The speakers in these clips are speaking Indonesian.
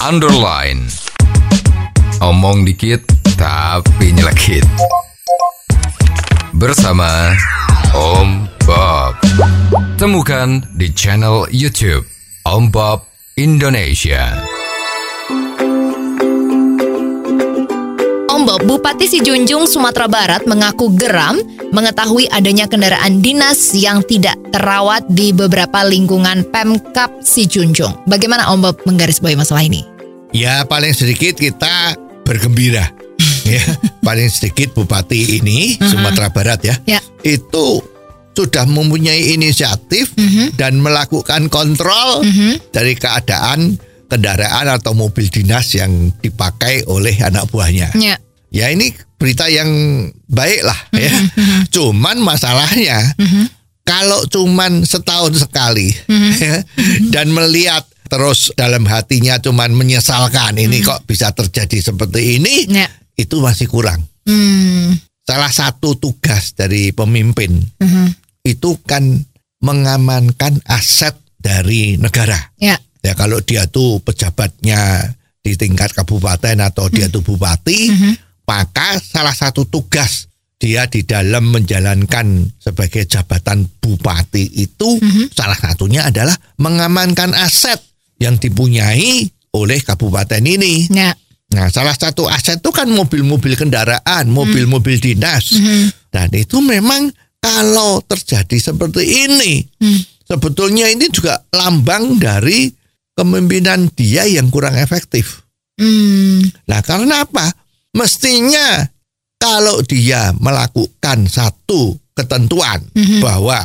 underline. Omong dikit tapi nyelekit. Bersama Om Bob. Temukan di channel YouTube Om Bob Indonesia. Om Bob, Bupati Sijunjung, Sumatera Barat mengaku geram mengetahui adanya kendaraan dinas yang tidak terawat di beberapa lingkungan Pemkab Sijunjung. Bagaimana Om Bob menggarisbawahi masalah ini? Ya, paling sedikit kita bergembira. Ya, paling sedikit Bupati ini Sumatera Barat ya, itu sudah mempunyai inisiatif dan melakukan kontrol dari keadaan kendaraan atau mobil dinas yang dipakai oleh anak buahnya. Ya ini berita yang baik lah ya. Cuman masalahnya kalau cuman setahun sekali dan melihat terus dalam hatinya cuman menyesalkan ini kok bisa terjadi seperti ini. Itu masih kurang. Salah satu tugas dari pemimpin itu kan mengamankan aset dari negara. Ya kalau dia tuh pejabatnya di tingkat kabupaten atau dia tuh bupati, maka salah satu tugas dia di dalam menjalankan sebagai jabatan bupati itu salah satunya adalah mengamankan aset yang dipunyai oleh kabupaten ini. Nah, salah satu aset itu kan mobil-mobil kendaraan, mobil-mobil dinas. Dan itu memang kalau terjadi seperti ini, sebetulnya ini juga lambang dari kepemimpinan dia yang kurang efektif. Nah, karena apa? Mestinya kalau dia melakukan satu ketentuan bahwa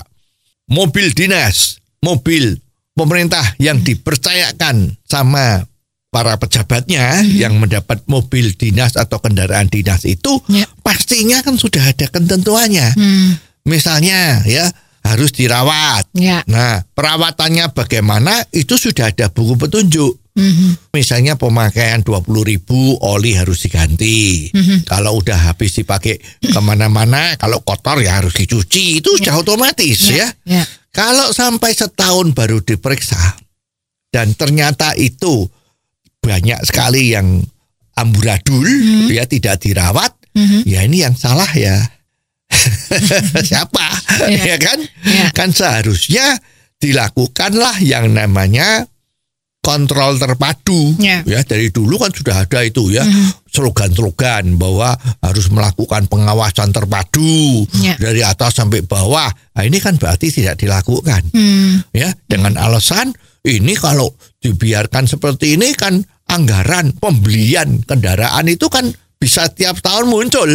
mobil dinas, mobil pemerintah yang dipercayakan sama para pejabatnya yang mendapat mobil dinas atau kendaraan dinas itu pastinya kan sudah ada ketentuannya. Misalnya ya harus dirawat. Nah, perawatannya bagaimana itu sudah ada buku petunjuk. Misalnya pemakaian 20.000 oli harus diganti. Kalau udah habis dipakai kemana-mana, kalau kotor ya harus dicuci. Itu sudah otomatis ya. Kalau sampai setahun baru diperiksa dan ternyata itu banyak sekali yang amburadul, ya tidak dirawat, ya ini yang salah ya. Siapa? Ya kan? Kan seharusnya dilakukanlah yang namanya kontrol terpadu. Ya dari dulu kan sudah ada itu ya, slogan-slogan bahwa harus melakukan pengawasan terpadu dari atas sampai bawah. Nah, ini kan berarti tidak dilakukan. Ya, dengan alasan ini kalau dibiarkan seperti ini kan anggaran pembelian kendaraan itu kan bisa tiap tahun muncul.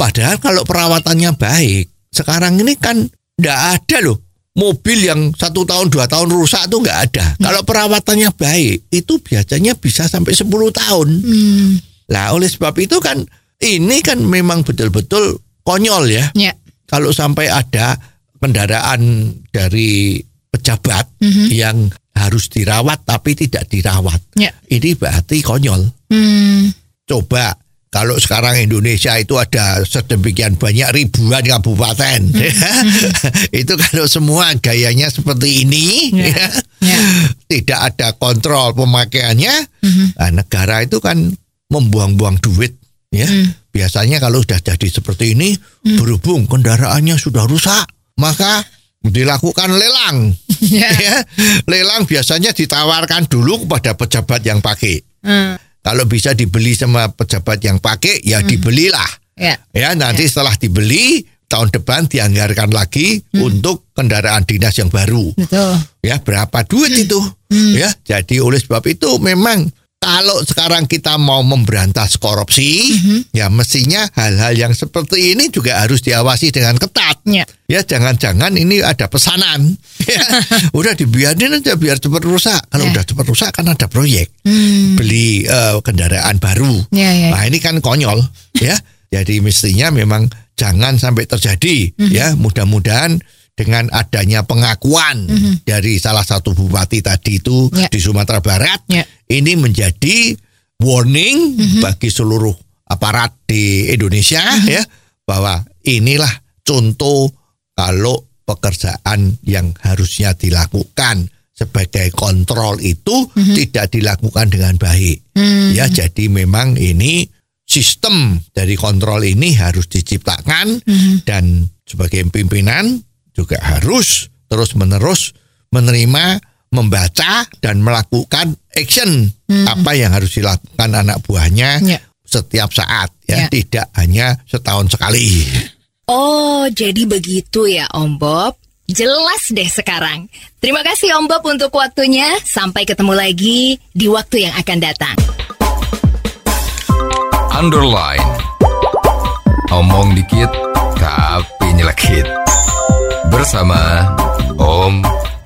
Padahal kalau perawatannya baik, sekarang ini kan nggak ada loh mobil yang 1 tahun 2 tahun rusak tuh nggak ada. Kalau perawatannya baik itu biasanya bisa sampai 10 tahun. Nah, oleh sebab itu kan ini kan memang betul-betul konyol ya. Kalau sampai ada kendaraan dari pejabat yang harus dirawat tapi tidak dirawat. Ini berarti konyol. Coba kalau sekarang Indonesia itu ada sedemikian banyak ribuan kabupaten. Itu kalau semua gayanya seperti ini, tidak ada kontrol pemakaiannya, nah, negara itu kan membuang-buang duit. Biasanya kalau sudah jadi seperti ini, berhubung kendaraannya sudah rusak, maka dilakukan lelang. Lelang biasanya ditawarkan dulu kepada pejabat yang pakai. Kalau bisa dibeli sama pejabat yang pakai, ya dibelilah. Ya nanti setelah dibeli tahun depan dianggarkan lagi untuk kendaraan dinas yang baru. Ya berapa duit itu? Ya jadi oleh sebab itu memang kalau sekarang kita mau memberantas korupsi, ya mestinya hal-hal yang seperti ini juga harus diawasi dengan ketat. Ya jangan-jangan ini ada pesanan. Udah dibiarin aja biar cepat rusak. Kalau udah cepat rusak kan ada proyek beli kendaraan baru. Nah ini kan konyol ya. Jadi mestinya memang jangan sampai terjadi. Ya mudah-mudahan dengan adanya pengakuan dari salah satu bupati tadi itu di Sumatera Barat, ini menjadi warning bagi seluruh aparat di Indonesia ya bahwa inilah contoh kalau pekerjaan yang harusnya dilakukan sebagai kontrol itu tidak dilakukan dengan baik. Ya, jadi memang ini sistem dari kontrol ini harus diciptakan, dan sebagai pimpinan juga harus terus-menerus menerima, membaca, dan melakukan action apa yang harus dilakukan anak buahnya setiap saat, ya, tidak hanya setahun sekali. Oh, jadi begitu ya, Om Bob. Jelas deh sekarang. Terima kasih Om Bob untuk waktunya. Sampai ketemu lagi di waktu yang akan datang. Underline. Omong dikit, tapi nyelekit. Bersama Om